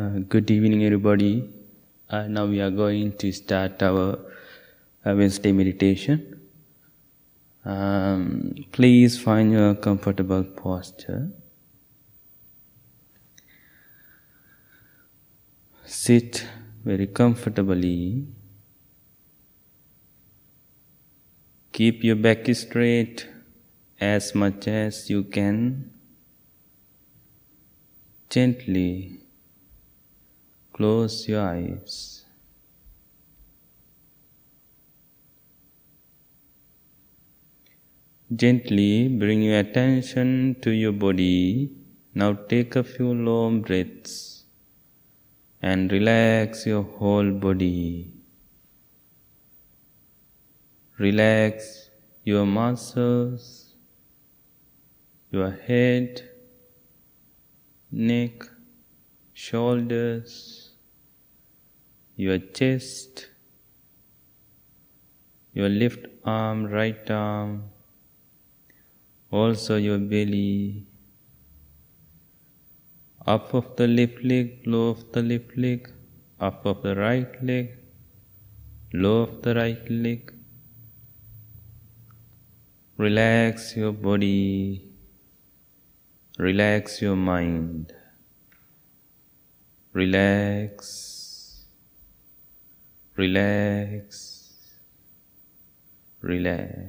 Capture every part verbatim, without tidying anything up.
Uh, good evening, everybody. Uh, now we are going to start our uh, Wednesday meditation. Um, please find your comfortable posture. Sit very comfortably. Keep your back straight as much as you can. Gently close your eyes. Gently bring your attention to your body. Now take a few long breaths and relax your whole body. Relax your muscles, your head, neck, shoulders, your chest, your left arm, right arm, also your belly, up of the left leg, low of the left leg, up of the right leg, low of the right leg. Relax your body. Relax your mind. Relax. Relax. Relax.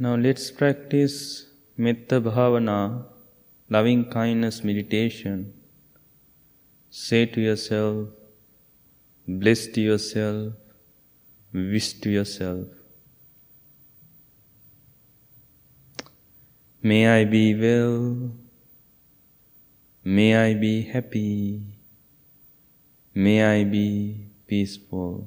Now let's practice Metta Bhavana, loving kindness meditation. Say to yourself, bless to yourself, wish to yourself. May I be well, may I be happy, may I be peaceful.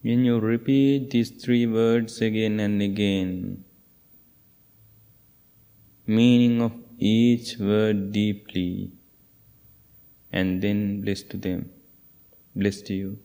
When you repeat these three words again and again, meaning of each word deeply, and then bless to them, bless to you.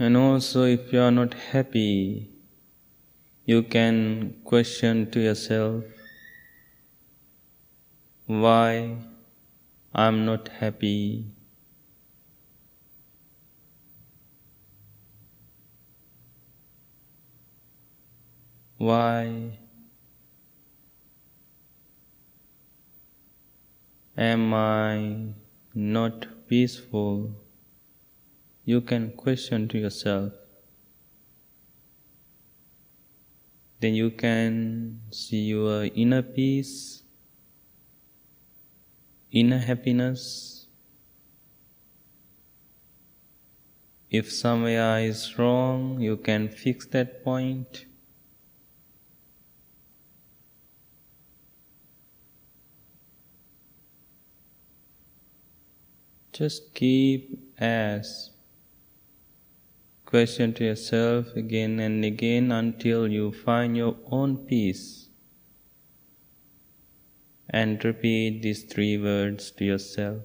And also, if you are not happy, you can question to yourself, why I am not happy? Why am I not peaceful? You can question to yourself. Then you can see your inner peace, inner happiness. If somewhere is wrong, you can fix that point. Just keep as question to yourself again and again until you find your own peace. And repeat these three words to yourself.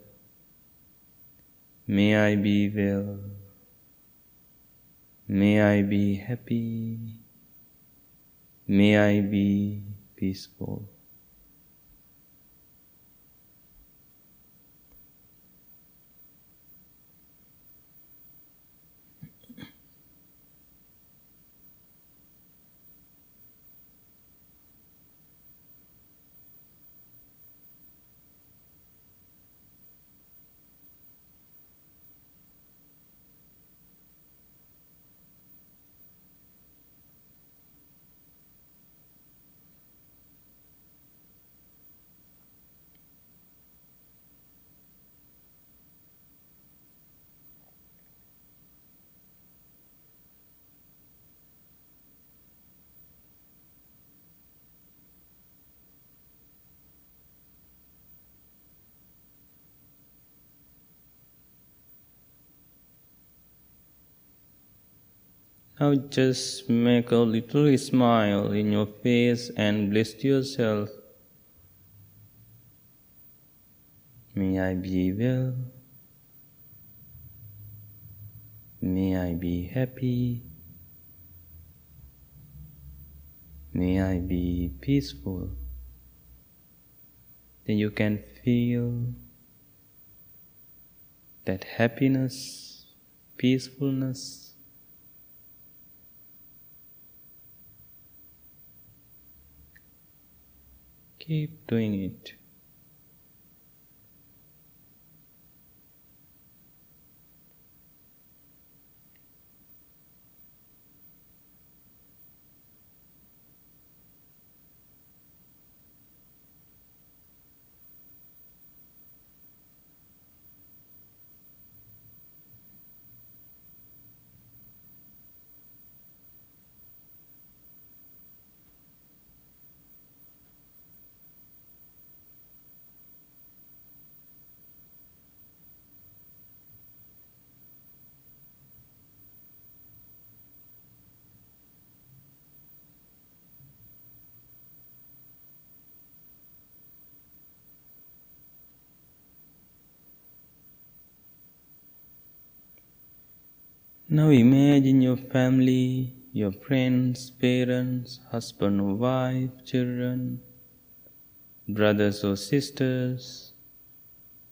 May I be well. May I be happy. May I be peaceful. Now just make a little smile in your face and bless yourself. May I be well. May I be happy. May I be peaceful. Then you can feel that happiness, peacefulness, keep doing it. Now imagine your family, your friends, parents, husband or wife, children, brothers or sisters,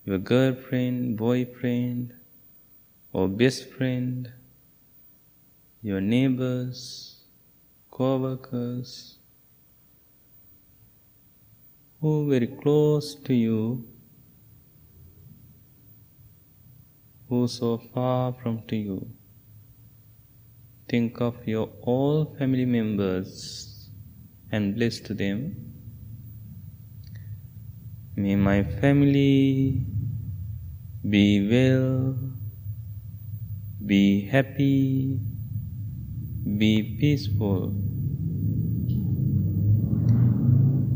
your girlfriend, boyfriend or best friend, your neighbors, co-workers, who are very close to you, who are so far from to you. Think of your all family members and bless to them. May my family be well, be happy, be peaceful.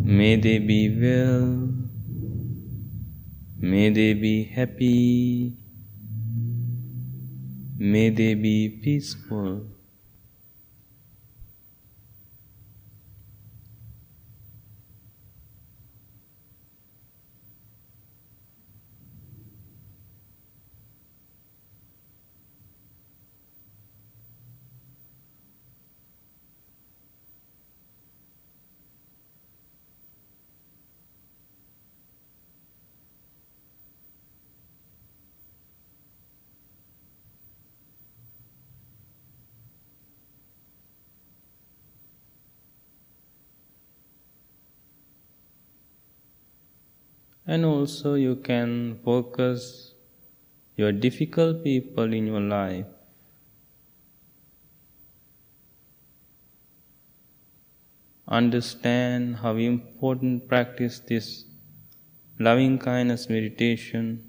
May they be well, may they be happy, may they be peaceful. And also you can focus your difficult people in your life. Understand how important practice this loving kindness meditation.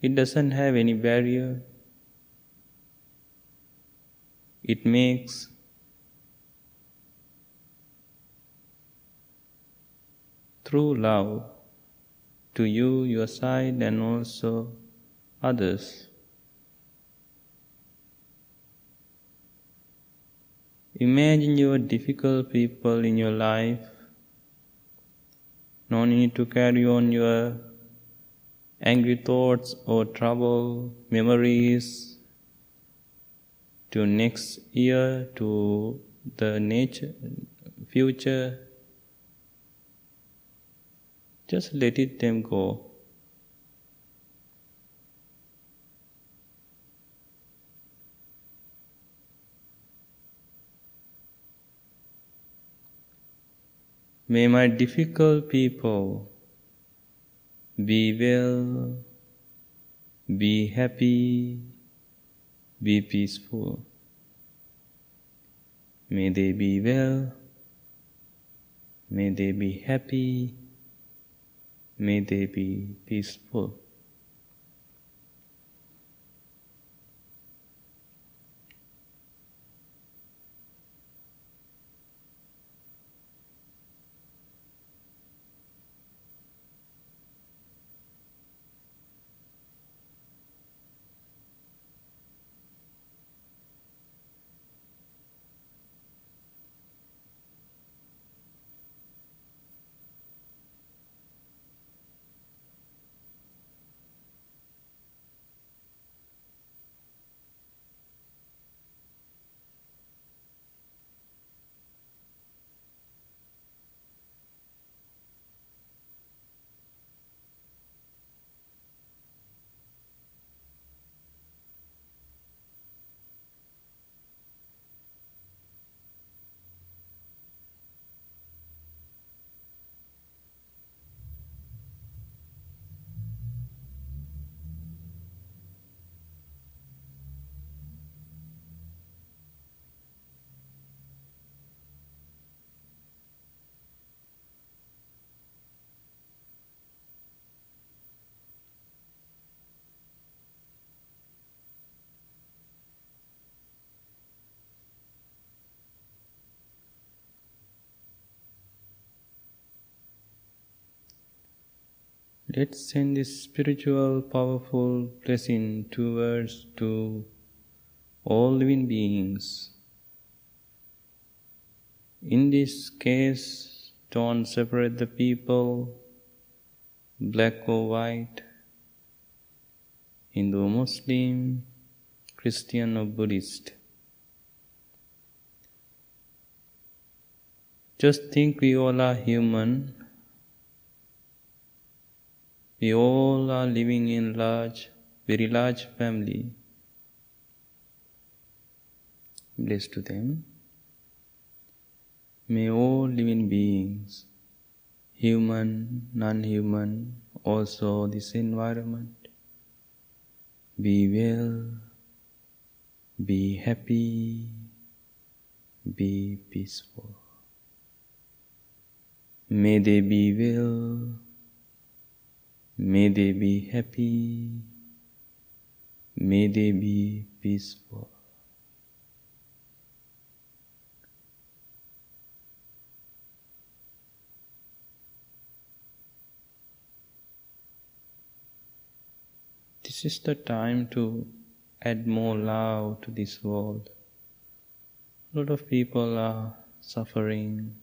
It doesn't have any barrier. It makes true love to you, your side, and also others. Imagine your difficult people in your life. No need to carry on your angry thoughts or trouble, memories to next year, to the nature, future. Just let it them go. May my difficult people be well, be happy, be peaceful. May they be well, may they be happy, may they be peaceful. Let's send this spiritual, powerful blessing towards to all living beings. In this case, don't separate the people, black or white, Hindu, Muslim, Christian or Buddhist. Just think we all are human. We all are living in large, very large family. Bless to them. May all living beings, human, non-human, also this environment, be well, be happy, be peaceful. May they be well, may they be happy, may they be peaceful. This is the time to add more love to this world. A lot of people are suffering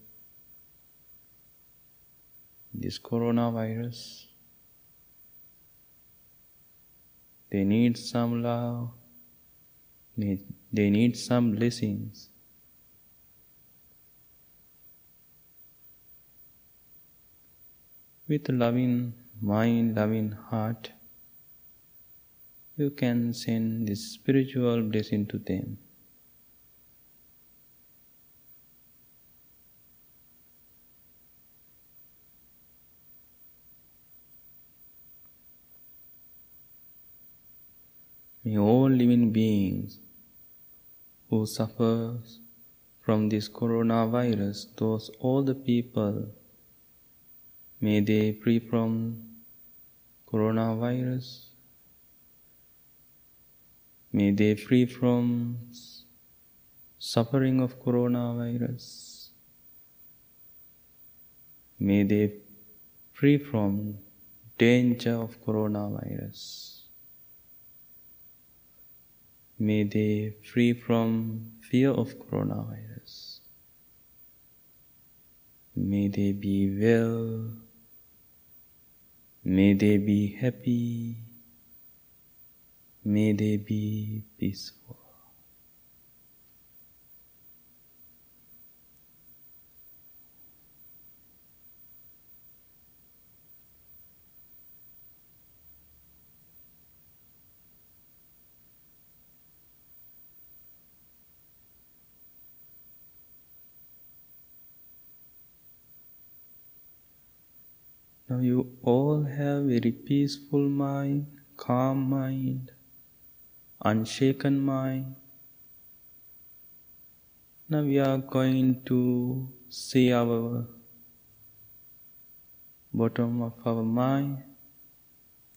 this coronavirus. They need some love, they, they need some blessings. With loving mind, loving heart, you can send this spiritual blessing to them. May all living beings who suffer from this coronavirus, those all the people, may they free from coronavirus, may they free from suffering of coronavirus, may they free from danger of coronavirus. May they free from fear of coronavirus. May they be well. May they be happy. May they be peaceful. Now you all have a very peaceful mind, calm mind, unshaken mind. Now we are going to see our bottom of our mind.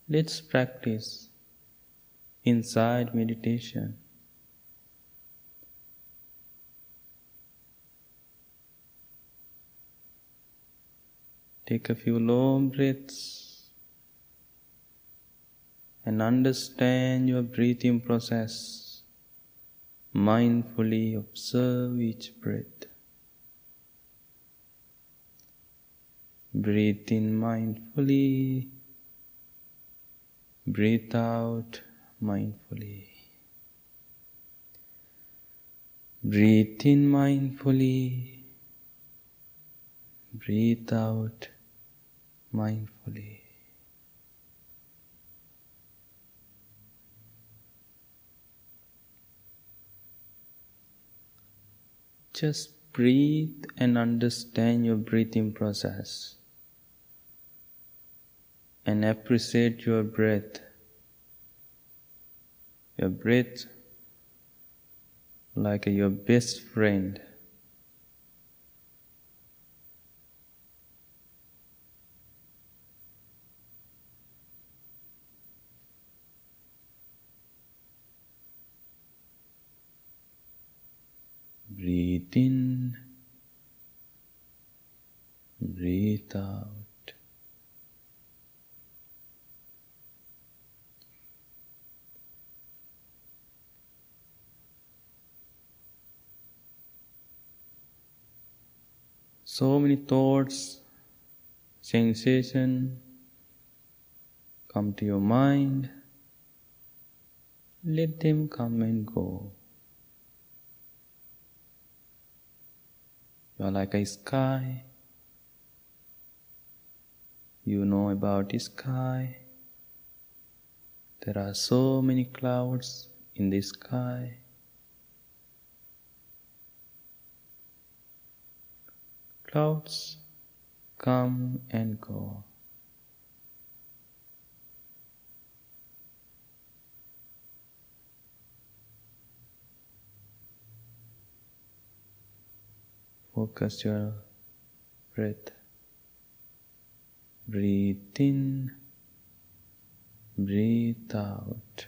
Let's practice inside meditation. Take a few long breaths and understand your breathing process. Mindfully observe each breath. Breathe in mindfully. Breathe out mindfully. Breathe in mindfully. Breathe out mindfully. Just breathe and understand your breathing process and appreciate your breath. Your breath like your best friend. Breathe in, breathe out. So many thoughts, sensations come to your mind. Let them come and go. You are like a sky. You know about the sky. There are so many clouds in the sky. Clouds come and go. Focus your breath. Breathe in, breathe out.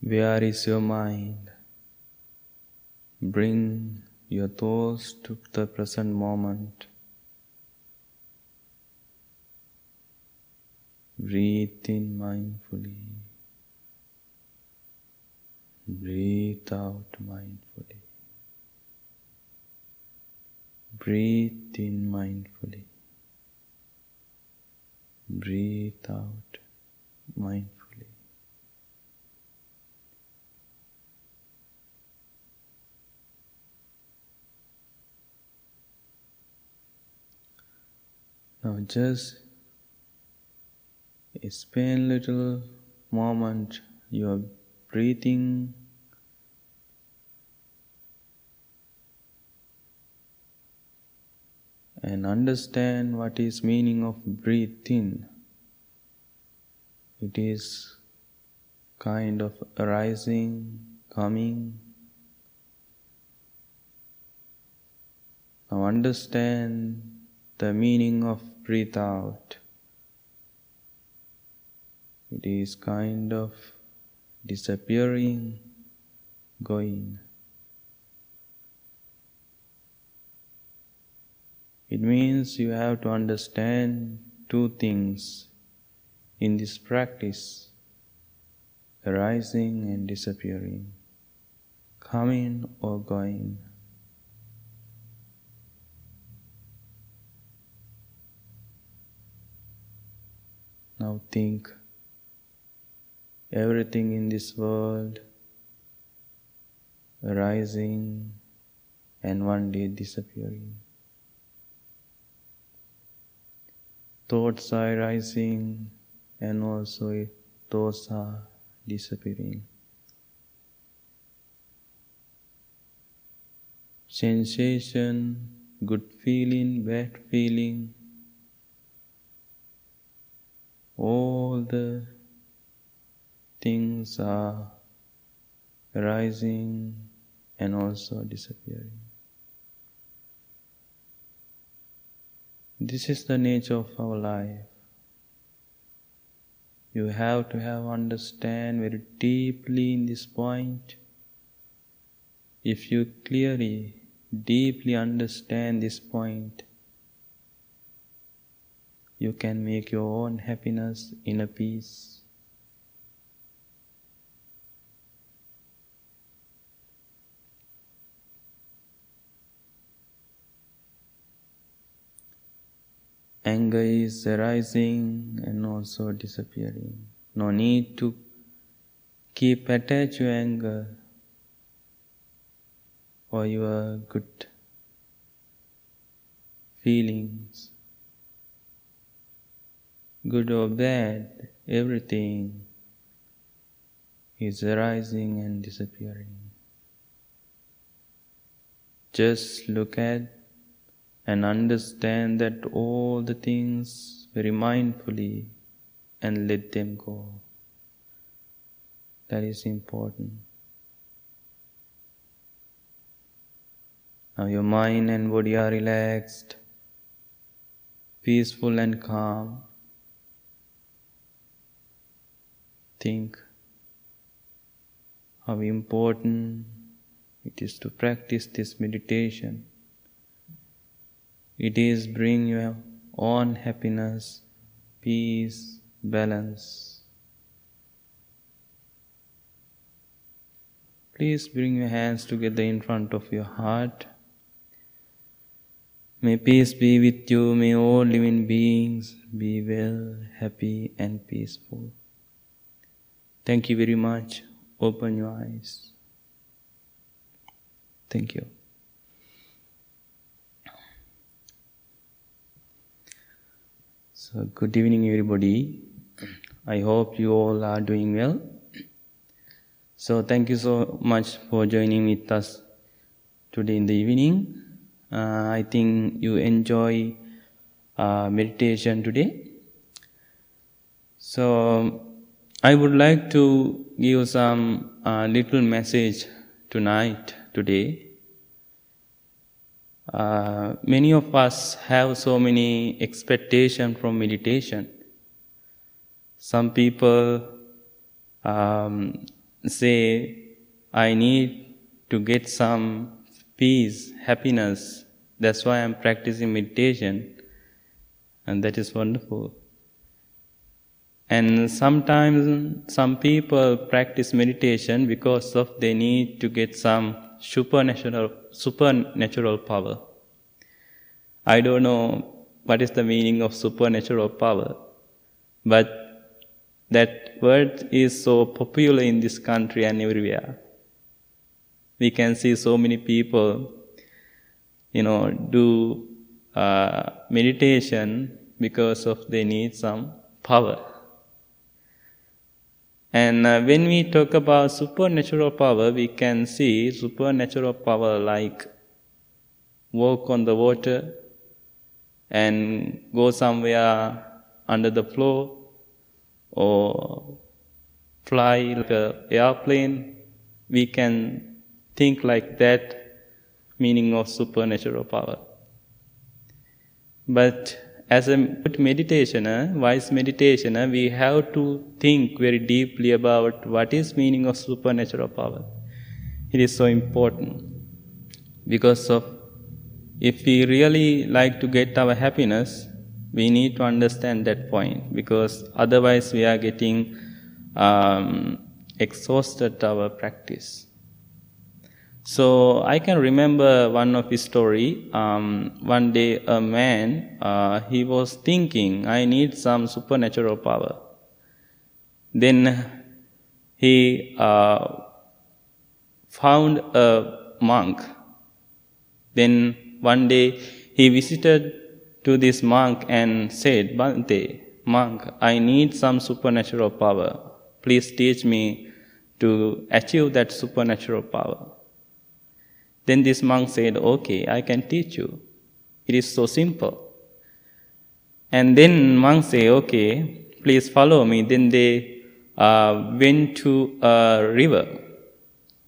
Where is your mind? Bring your thoughts to the present moment. Breathe in mindfully. Breathe out mindfully. Breathe in mindfully. breathe out mindfully. Now just spend little moment you are breathing and understand what is meaning of breathing. It is kind of arising, coming. Now understand the meaning of breathe out. It is kind of disappearing, going. It means you have to understand two things in this practice, arising and disappearing, coming or going. Now think, everything in this world arising and one day disappearing. Thoughts are arising and also thoughts are disappearing. Sensation, good feeling, bad feeling, all the things are arising and also disappearing. This is the nature of our life. You have to have understand very deeply in this point. If you clearly, deeply understand this point, you can make your own happiness, inner peace. Anger is arising and also disappearing. No need to keep attached to anger or your good feelings. Good or bad, everything is arising and disappearing. Just look at and understand that all the things very mindfully and let them go. That is important. Now your mind and body are relaxed, peaceful and calm. Think how important it is to practice this meditation. It is bring your own happiness, peace, balance. Please bring your hands together in front of your heart. May peace be with you. May all living beings be well, happy and peaceful. Thank you very much. Open your eyes. Thank you. So good evening everybody. I hope you all are doing well. So thank you so much for joining with us today in the evening. Uh, I think you enjoy uh, meditation today. So I would like to give some uh, little message tonight, today. Uh, many of us have so many expectations from meditation. Some people um, say, I need to get some peace, happiness. That's why I'm practicing meditation. And that is wonderful. And sometimes some people practice meditation because of they need to get some supernatural supernatural power. I don't know what is the meaning of supernatural power. But that word is so popular in this country and everywhere. We can see so many people, you know, do uh, meditation because of they need some power. And uh, when we talk about supernatural power, we can see supernatural power like walk on the water and go somewhere under the floor, or fly like an airplane. We can think like that, meaning of supernatural power. But as a good meditationer, wise meditationer, we have to think very deeply about what is meaning of supernatural power. It is so important, because of if we really like to get our happiness, we need to understand that point, because otherwise we are getting um, exhausted our practice. So I can remember one of his story. Um, one day a man, uh, he was thinking, I need some supernatural power. Then he uh, found a monk. Then one day he visited to this monk and said, Bhante, monk, I need some supernatural power. Please teach me to achieve that supernatural power. Then this monk said, okay, I can teach you. It is so simple. And then monk said, okay, please follow me. Then they uh, went to a river,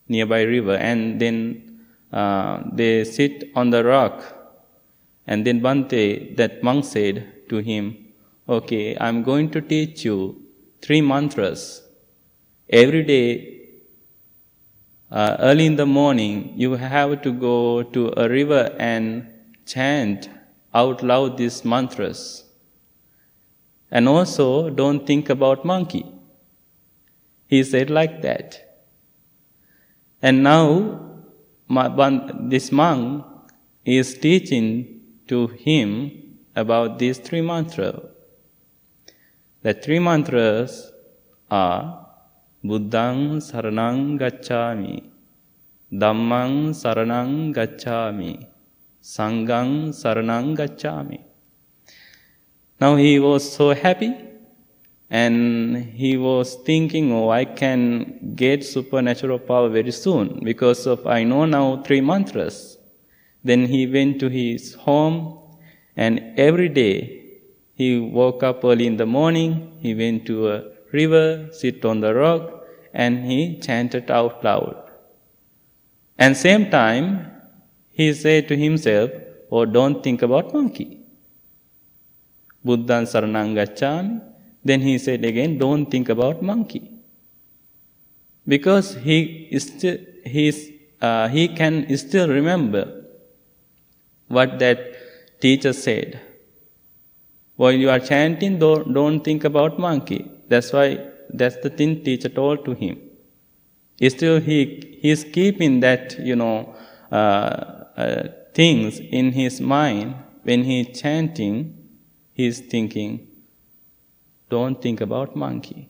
nearby river, and then uh, they sit on the rock. And then Bhante, that monk said to him, okay, I'm going to teach you three mantras. Every day, uh, early in the morning, you have to go to a river and chant out loud these mantras. And also, don't think about monkey. He said like that. And now, this monk is teaching to him about these three mantras. The three mantras are Buddhang saranang gacchami, Dhammang saranang gacchami, Sangang saranang gacchami. Now he was so happy, and he was thinking, oh, I can get supernatural power very soon because of I know now three mantras. Then he went to his home, and every day he woke up early in the morning, he went to a river, sit on the rock, and he chanted out loud. And same time, he said to himself, oh, don't think about monkey. Buddhang saranang gacchami. Then he said again, don't think about monkey. Because he, is still, he's, uh, he can still remember what that teacher said. While you are chanting, don't, don't think about monkey. That's why, that's the thing teacher told to him. Still, he he's keeping that, you know, uh, uh, things in his mind. When he's chanting, he's thinking, don't think about monkey.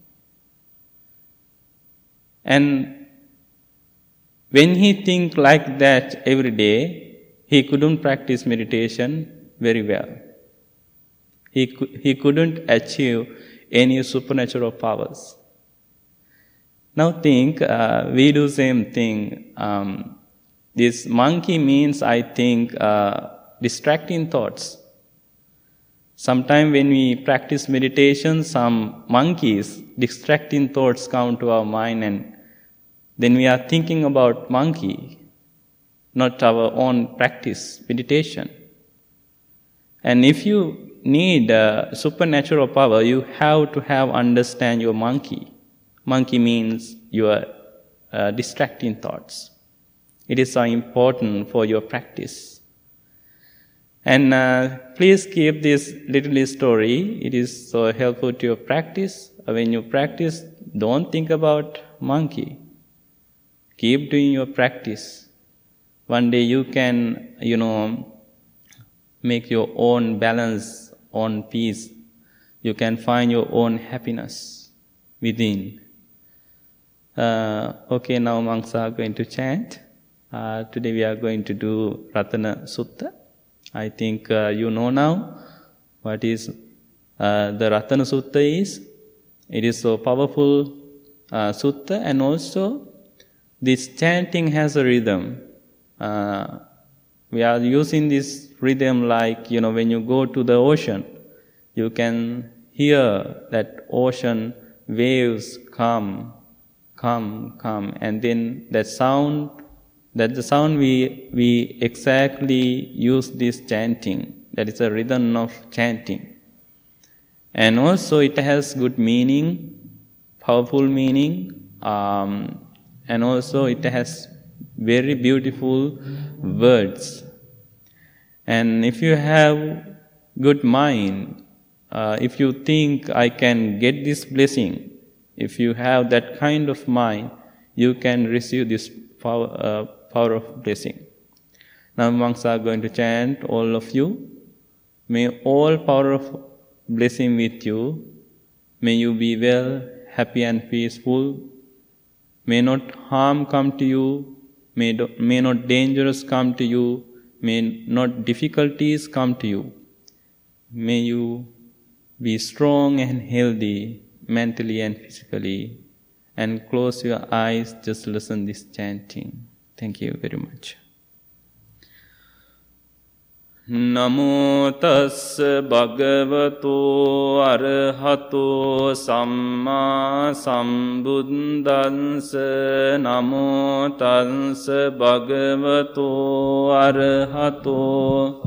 And when he thinks like that every day, he couldn't practice meditation very well. He cu- he couldn't achieve any supernatural powers. Now think, uh, we do same thing. Um, this monkey means, I think, uh, distracting thoughts. Sometimes when we practice meditation, some monkeys, distracting thoughts come to our mind, and then we are thinking about monkey, not our own practice, meditation. And if you need uh, supernatural power, you have to have understand your monkey. Monkey means your uh, distracting thoughts. It is so important for your practice. And uh, please keep this little story. It is so helpful to your practice. When you practice, don't think about monkey. Keep doing your practice. One day you can, you know, make your own balance, own peace you can find your own happiness within. Uh, okay, now monks are going to chant. Uh, today we are going to do Ratana Sutta. I think uh, you know now what is uh, the Ratana Sutta is. It is so powerful uh, sutta, and also this chanting has a rhythm. Uh, we are using this rhythm like, you know, when you go to the ocean, you can hear that ocean waves come, come, come, and then that sound, that the sound we we exactly use this chanting. That is a rhythm of chanting. And also it has good meaning, powerful meaning, um, and also it has very beautiful words. And if you have good mind, uh, if you think I can get this blessing, if you have that kind of mind, you can receive this power, uh, power of blessing. Now monks are going to chant, all of you, may all power of blessing with you. May you be well, happy and peaceful. May not harm come to you. May, do, may not dangers come to you. May not difficulties come to you. May you be strong and healthy, mentally and physically. And close your eyes, just listen this chanting. Thank you very much. Namo tassa bhagavato arahato samma sambuddhansa. Namo tassa bhagavato arahato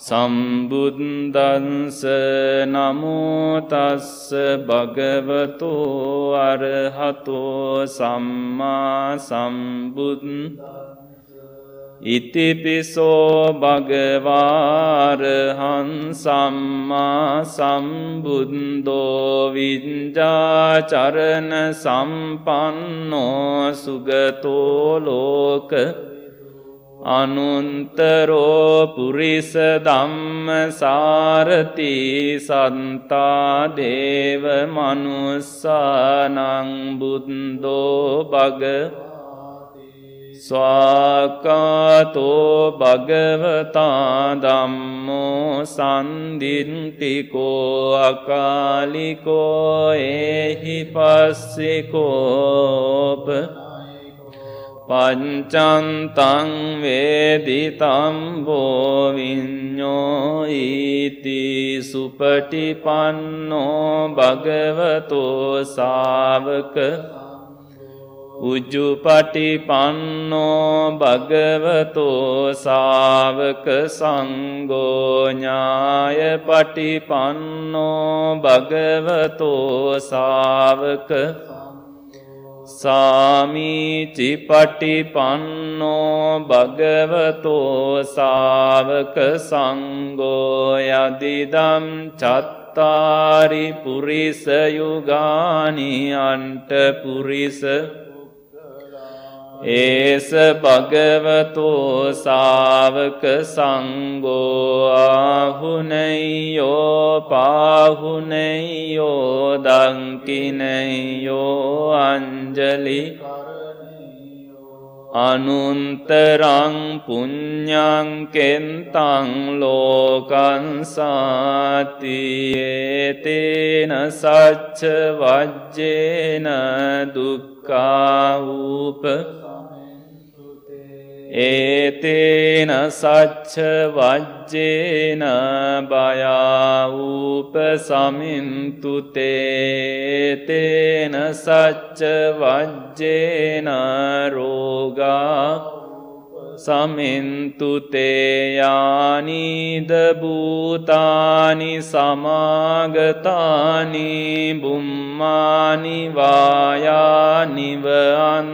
sambuddhansa. Namo tassa bhagavato arahato samma sambuddhansa. Iti piso bhagava arahan samma sambuddho vijja charana sampanno sugato loka anuntaro purisa dhamma sarati santa deva manussanang buddho bhagava Svakato bhagavata dhammo sandintiko akaliko ehi passiko panchantam veditam vo vinyo iti supatipanno bhagavato savaka Ujjupatipanno bhagavato savaka sango nyaya patipanno bhagavato savaka samici patipanno bhagavato savaka sango yadidam chat Tari purisa yugani anta purisa Esa bhagavato savaka sango ahuneyo pahuneyo dankineyo anjali Anuntarang punyang kentang lokan sati etena sacca vajjena dukkha upamentu etena sacca vajjena bhaya upasamintu te etena sacca vajjena roga samintu te yani dabhutani samagatani bummani vayani van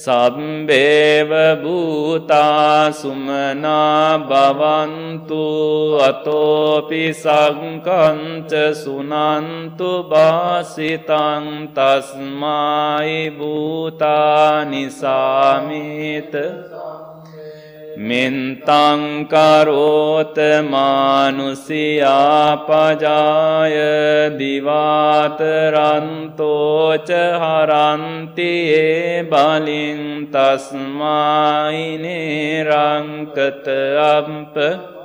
Sabbeva bhuta sumana bhavantu atopi sankanca sunantu bhasitam tasmai bhutani sameta Mintaṃ karota manusiyā pajāya divātaranto ca haranti baliṃ tasmāi niraṅkata ampa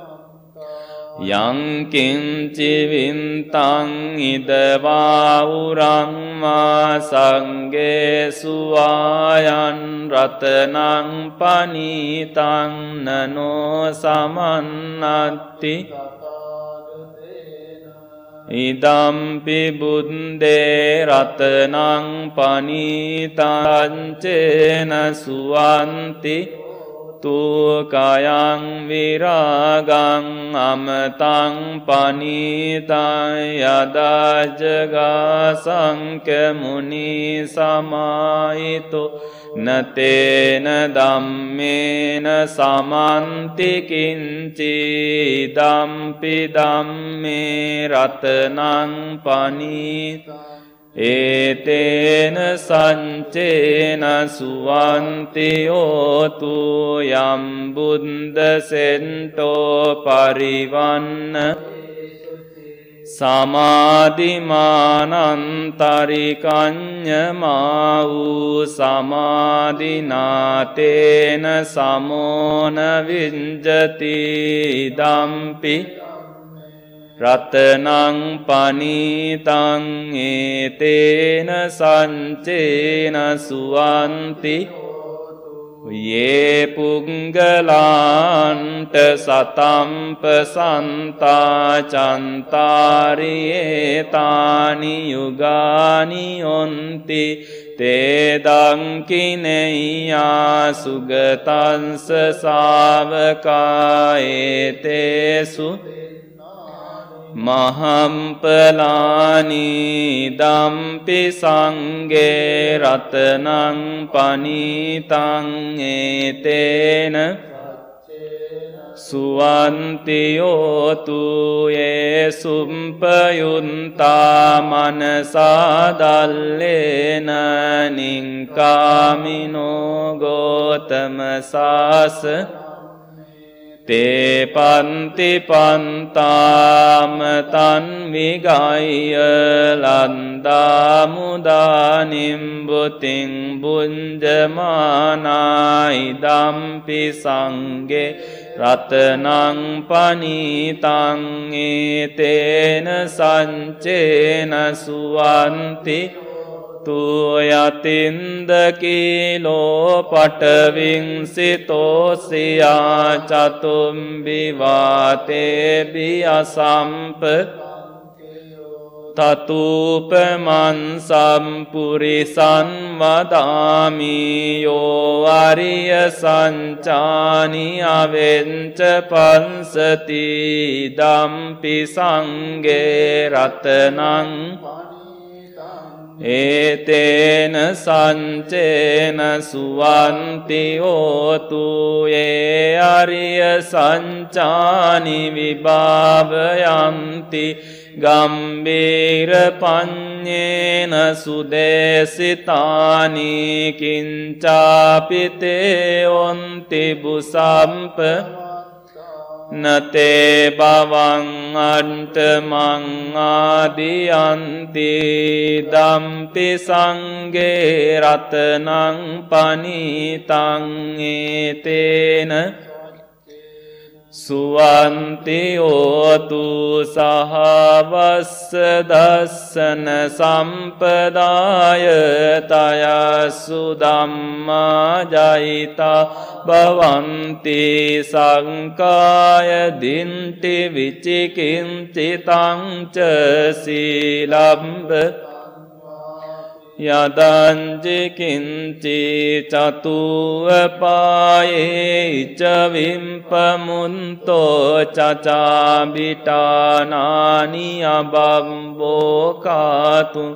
Yang kinci vintang ideva urang ma sangge suayan ratanang panitang nano samannati idampi buddhe ratanang panitang cena suanti Tu kayang viragang amatang panitang yada jaga sankhya muni samaito natena dhammena samanti kinci idampi dhamme ratanang panitang Etena sancena suvanti otu yam buddha sento parivanna samadhimanantarikanyamau samadhinatena samona vinjati idampi Ratanang panitang etena sancena suanti Ye punggalanta satam pasanta cantari etani yugani onti Tedang kineya sugatan sesavaka etesu Maham palani dampi sange ratanang panitang etena suanti otu ye sumpayunta manasa dallena ninkamino gotamasasa Te panti pantam tan vigaya landa mudanim buting bunjamana idampi sange ratanang panitang etena sancena suanti Tu yatindakilo pataving sitosya chatum bivate biyasampa tatupaman sampurisan vadami yo ariya sanchani avenca pansati dampi sange ratanang Etena sancena suvanti otu ye ariya sanchani vibhavayanti gambhira panyena sudesitani kincapite onti busampa Nate bhavang antamang adiyanti dampi sange ratanang panitang etena suvanti otu sahavassa dassana sampadaya taya sudhamma jayita Bhavanti sankaya dinti vichikinti taṃ ca silamba Yadanji kinci catuvapaye ca vimpamunto cacabhitānāni abhavokātu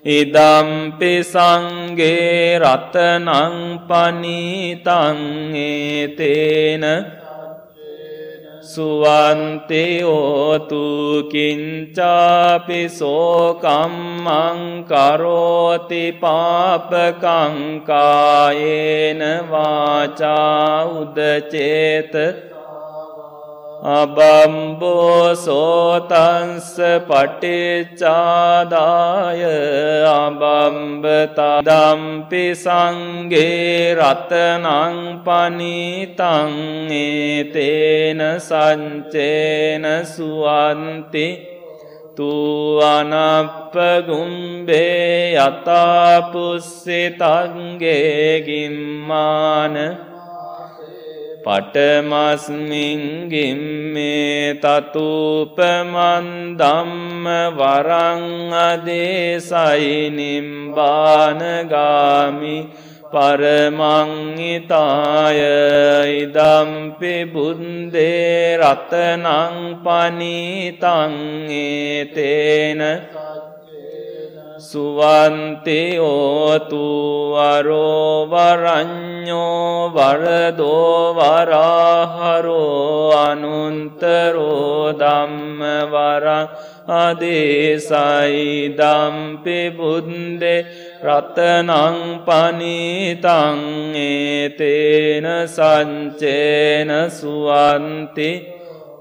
Idampi sange ratanang panitang etena Suvanti otu kincapi sokammang karoti papakang kayena vaca udaceta Abambo sotans patichadaya abambata dampi sange ratanang panitang etena sanchena suanti tu anappagumbe yatapussitange gimmana Patamasmin gimme tatupman dhamma varang adesai nimbanagami paramangitaya idampi bunde ratanang panitang etena Suvanti otu varo varanyo varado varaharo anuntaro dhamma varang adesai dampi bunde ratanang panitang etena sanchena suvanti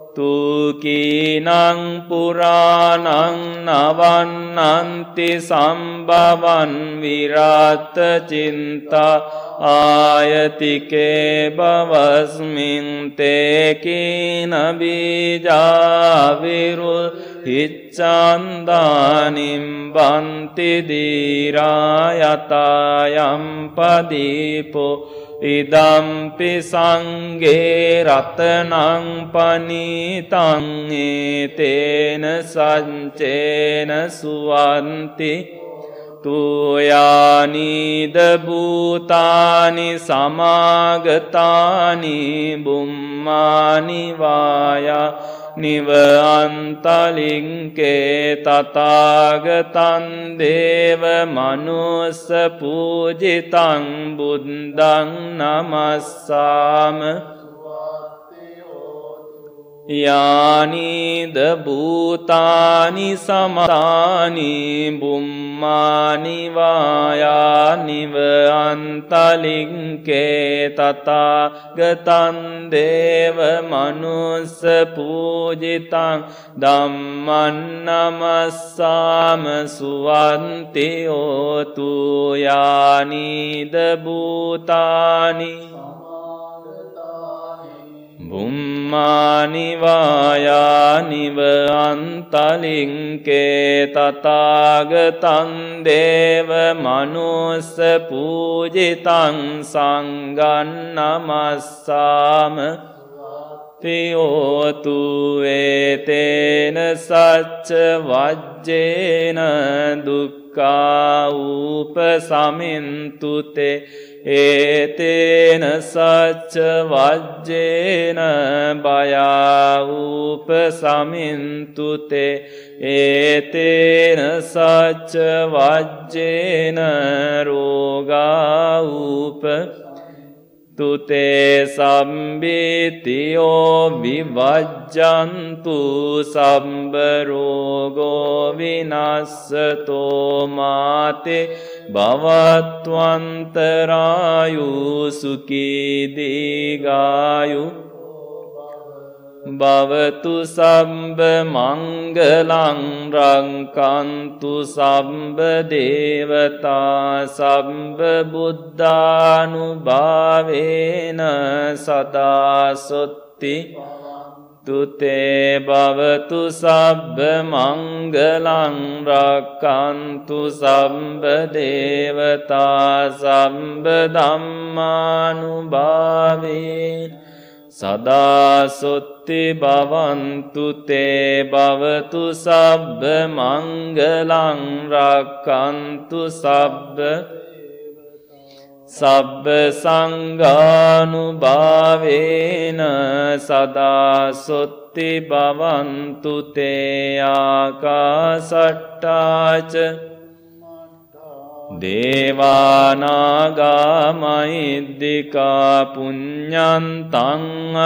Tukinang puranang navannanti sambhavan virat cinta ayatike bhavasmin tekina bija virul hiccandanim banti dirayatayam padipo Idampi sange ratanang panitang etena sanchena suvanti tuyani dabhutani samagatani bummani vaya Nivantalinke tathagatan deva manusa pujitam buddhang namassam Yani dabhutani samatani bummani vaya nivantalinke tathagatan deva manusa pujitam dhamman namassam suvanti otu yani dabhutani Bummani vaya nivantalinke tathagatan deva manusa pujitam sangan namassam Tiyotu etena sacca vajjena dukkha upasamintu te Etena sacca vajjena bhaya upasamintu te Etena sacca vajjena roga upa Tute sambitiyo vivajjantu sambarogo vinassato mate bhavatvantarayu sukhi digayu Bhavatu sabba mangalang rankantu sabba devata sabba buddhanubhavena sada sutti Tute bhavatu sabba mangalang rakkantu sabba devata sabba dhammanubhavena Sada sutti bhavantu te bhavatu sabba mangalang rakkantu sabba sabba sanghanubhavena sada sutti bhavantu te akasattaca Devānāgā mahiddhikā puññantaṁ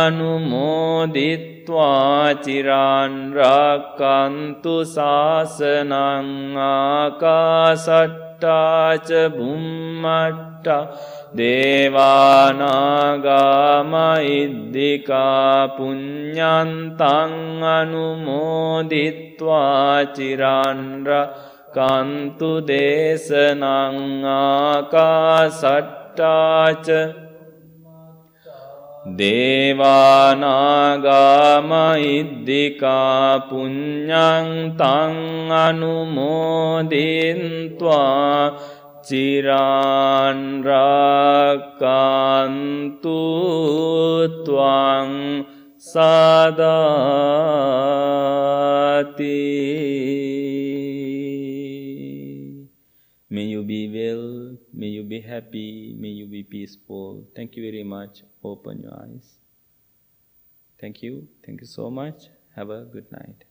anumoditvā cirān rakkantu sāsanaṁ ākāsattā ca bhummattā Devānāgā mahiddhikā puññantaṁ anumoditvā cirān rakkantu Kantu desanang akasatta ca Devānāgā mahiddhikā puññaṁ taṁ anumodintvā cirān rakkantu tvaṁ sadāti. May you be well, may you be happy, may you be peaceful. Thank you very much. Open your eyes. Thank you. Thank you so much. Have a good night.